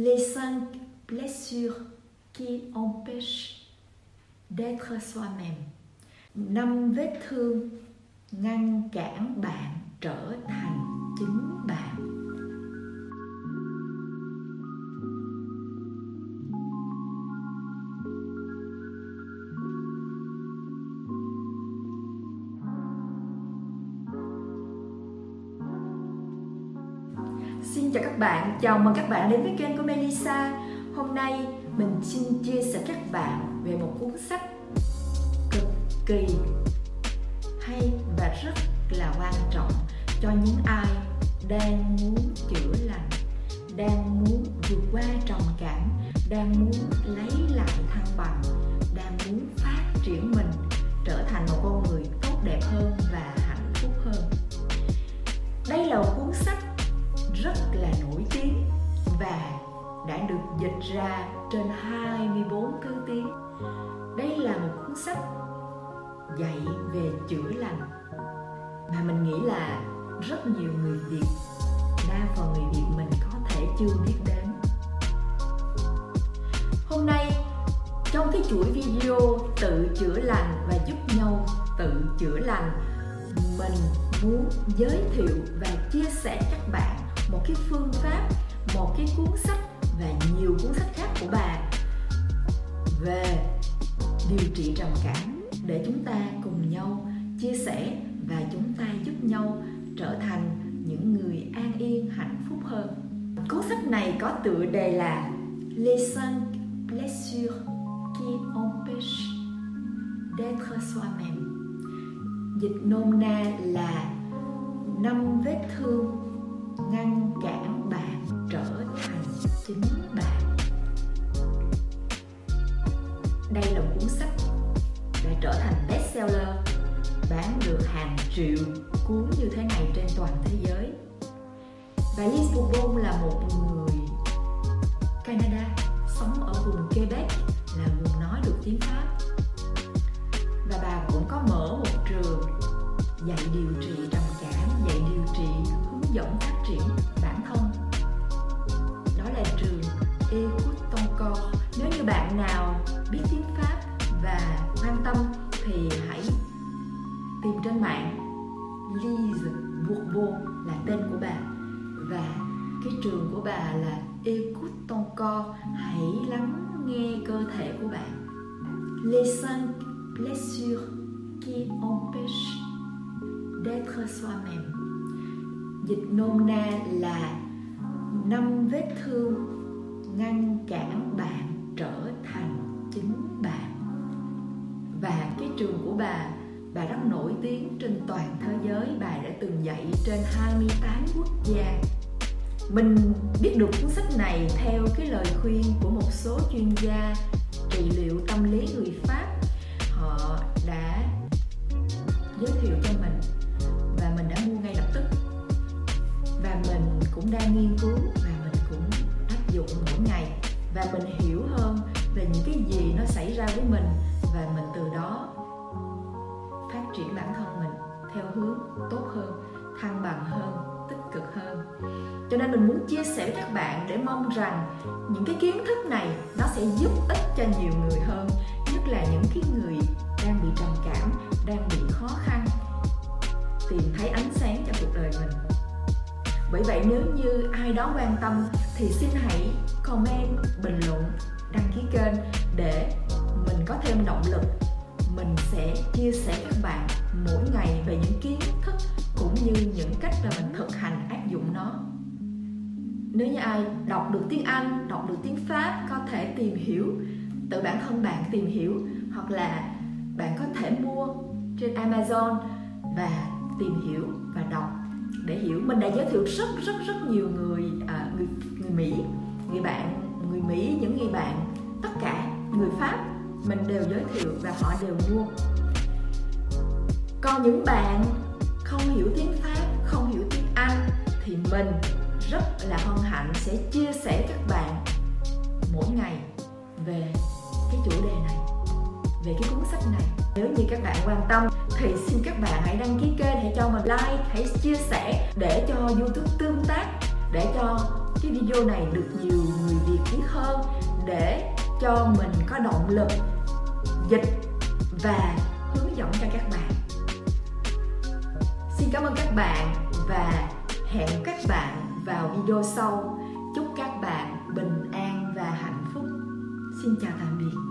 les 5 blessures qui empêchent d'être soi-même. 5 vết thương ngăn cản bạn trở thành chính bạn. Xin chào các bạn, chào mừng các bạn đến với kênh của Melissa. Hôm nay mình xin chia sẻ các bạn về một cuốn sách cực kỳ hay và rất là quan trọng cho những ai đang muốn chữa lành, đang muốn vượt qua trầm cảm, đang muốn lấy lại thăng bằng, đang muốn phát triển mình trở thành một con người tốt đẹp hơn và hạnh phúc hơn. Đây là một cuốn sách rất là nổi tiếng và đã được dịch ra trên 24 thứ tiếng. Đây là một cuốn sách dạy về chữa lành mà mình nghĩ là rất nhiều người Việt, đa phần người Việt mình có thể chưa biết đến. Hôm nay trong cái chuỗi video tự chữa lành và giúp nhau tự chữa lành, mình muốn giới thiệu và chia sẻ các bạn một cái phương pháp, một cái cuốn sách và nhiều cuốn sách khác của bà về điều trị trầm cảm, để chúng ta cùng nhau chia sẻ và chúng ta giúp nhau trở thành những người an yên, hạnh phúc hơn. Cuốn sách này có tựa đề là Les 5 blessures qui empêchent d'être soi-même. Dịch nôm na là 5 vết thương ngăn cản bạn trở thành chính bạn. Đây là cuốn sách đã trở thành bestseller, bán được hàng triệu cuốn như thế này trên toàn thế giới. Và Lise Bourbeau là một người Canada sống ở vùng Quebec, là vùng nói được tiếng Pháp, và bà cũng có mở một trường dạy điều trị trầm cảm, dạy điều trị hướng dẫn phát triển bản thân. Đó là trường Écoute ton corps. Nếu như bạn nào biết tiếng Pháp và quan tâm thì hãy tìm trên mạng Lise Bourbeau là tên của bà, và cái trường của bà là Écoute ton corps, hãy lắng nghe cơ thể của bạn. Les 5 blessures qui empêchent d'être soi-même. Dịch nôm na là 5 vết thương ngăn cản bạn trở thành chính bạn. Và cái trường của bà rất nổi tiếng trên toàn thế giới. Bà đã từng dạy trên 28 quốc gia. Mình biết được cuốn sách này theo cái lời khuyên của một số chuyên gia trị liệu tâm lý người Pháp. Họ đã giới thiệu cho mình và mình đã mua ngay lập tức. Và mình cũng đang nghiên cứu và mình cũng áp dụng mỗi ngày, và mình hiểu hơn về những cái gì nó xảy ra với mình, và mình từ đó phát triển bản thân mình theo hướng tốt hơn, thăng bằng hơn, tích cực hơn. Cho nên mình muốn chia sẻ với các bạn để mong rằng những cái kiến thức này nó sẽ giúp ích cho nhiều người hơn, nhất là những cái người đang bị trầm cảm, đang bị khó khăn tìm thấy ánh sáng cho cuộc đời mình. Bởi vậy nếu như ai đó quan tâm thì xin hãy comment, bình luận, đăng ký kênh để mình có thêm động lực. Mình sẽ chia sẻ các bạn mỗi ngày về những kiến thức cũng như những cách mà mình thực hành áp dụng nó. Nếu như ai đọc được tiếng Anh, đọc được tiếng Pháp, có thể tìm hiểu, tự bản thân bạn tìm hiểu, hoặc là bạn có thể mua trên Amazon và tìm hiểu và đọc để hiểu. Mình đã giới thiệu rất nhiều người Mỹ, người Mỹ, những người bạn, tất cả người Pháp mình đều giới thiệu và họ đều mua. Còn những bạn không hiểu tiếng Pháp, không hiểu tiếng Anh thì mình rất là hân hạnh sẽ chia sẻ các bạn mỗi ngày về cái chủ đề này, về cái cuốn sách này. Nếu như các bạn quan tâm thì xin các bạn hãy đăng ký kênh, hãy cho mình like, hãy chia sẻ để cho YouTube tương tác, để cho cái video này được nhiều người Việt để cho mình có động lực dịch và hướng dẫn cho các bạn. Xin cảm ơn các bạn và hẹn các bạn vào video sau. Chúc các bạn bình an và hạnh phúc. Xin chào tạm biệt.